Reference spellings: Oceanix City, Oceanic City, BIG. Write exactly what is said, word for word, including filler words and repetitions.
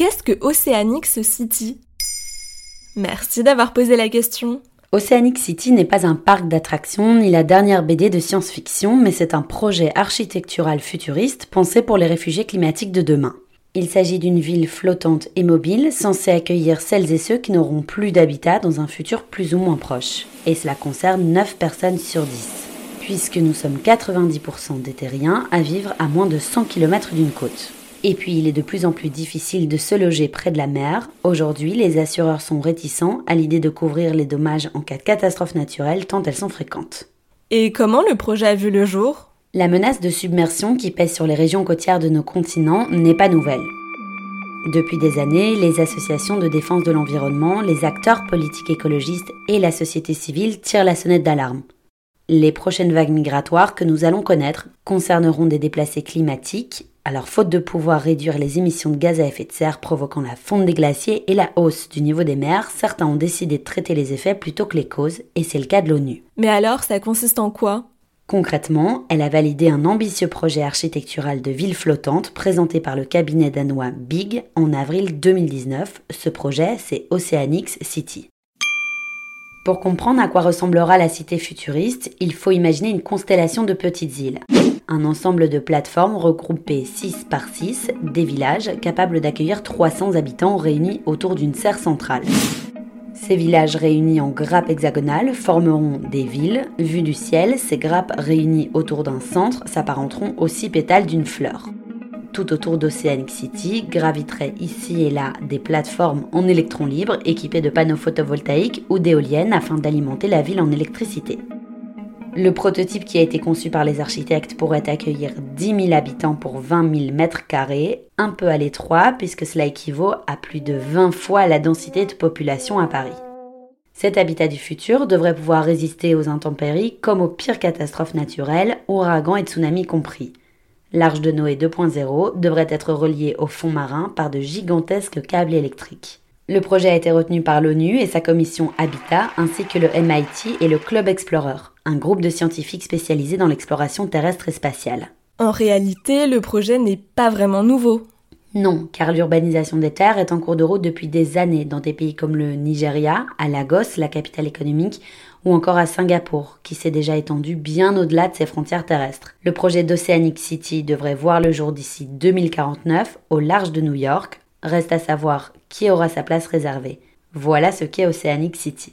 Qu'est-ce que Oceanix City ? Merci d'avoir posé la question. Oceanic City n'est pas un parc d'attractions ni la dernière B D de science-fiction, mais c'est un projet architectural futuriste pensé pour les réfugiés climatiques de demain. Il s'agit d'une ville flottante et mobile, censée accueillir celles et ceux qui n'auront plus d'habitat dans un futur plus ou moins proche. Et cela concerne neuf personnes sur dix, puisque nous sommes quatre-vingt-dix pour cent des terriens à vivre à moins de cent kilomètres d'une côte. Et puis il est de plus en plus difficile de se loger près de la mer. Aujourd'hui, les assureurs sont réticents à l'idée de couvrir les dommages en cas de catastrophe naturelle tant elles sont fréquentes. Et comment le projet a vu le jour ? La menace de submersion qui pèse sur les régions côtières de nos continents n'est pas nouvelle. Depuis des années, les associations de défense de l'environnement, les acteurs politiques écologistes et la société civile tirent la sonnette d'alarme. Les prochaines vagues migratoires que nous allons connaître concerneront des déplacés climatiques. Alors, faute de pouvoir réduire les émissions de gaz à effet de serre provoquant la fonte des glaciers et la hausse du niveau des mers, certains ont décidé de traiter les effets plutôt que les causes, et c'est le cas de l'ONU. Mais alors, ça consiste en quoi ? Concrètement, elle a validé un ambitieux projet architectural de ville flottante présenté par le cabinet danois BIG en avril deux mille dix-neuf. Ce projet, c'est Oceanix City. Pour comprendre à quoi ressemblera la cité futuriste, il faut imaginer une constellation de petites îles. Un ensemble de plateformes regroupées six par six, des villages capables d'accueillir trois cents habitants réunis autour d'une serre centrale. Ces villages réunis en grappes hexagonales formeront des villes. Vues du ciel, ces grappes réunies autour d'un centre s'apparenteront aux six pétales d'une fleur. Tout autour d'Oceanic City graviteraient ici et là des plateformes en électrons libres équipées de panneaux photovoltaïques ou d'éoliennes afin d'alimenter la ville en électricité. Le prototype qui a été conçu par les architectes pourrait accueillir dix mille habitants pour vingt mille mètres carrés, un peu à l'étroit puisque cela équivaut à plus de vingt fois la densité de population à Paris. Cet habitat du futur devrait pouvoir résister aux intempéries comme aux pires catastrophes naturelles, ouragans et tsunamis compris. L'arche de Noé deux point zéro devrait être reliée au fond marin par de gigantesques câbles électriques. Le projet a été retenu par l'ONU et sa commission Habitat, ainsi que le M I T et le Club Explorer, un groupe de scientifiques spécialisés dans l'exploration terrestre et spatiale. En réalité, le projet n'est pas vraiment nouveau. Non, car l'urbanisation des terres est en cours de route depuis des années dans des pays comme le Nigeria, à Lagos, la capitale économique, ou encore à Singapour, qui s'est déjà étendue bien au-delà de ses frontières terrestres. Le projet d'Oceanic City devrait voir le jour d'ici deux mille quarante-neuf, au large de New York. Reste à savoir qui aura sa place réservée. Voilà ce qu'est Oceanic City.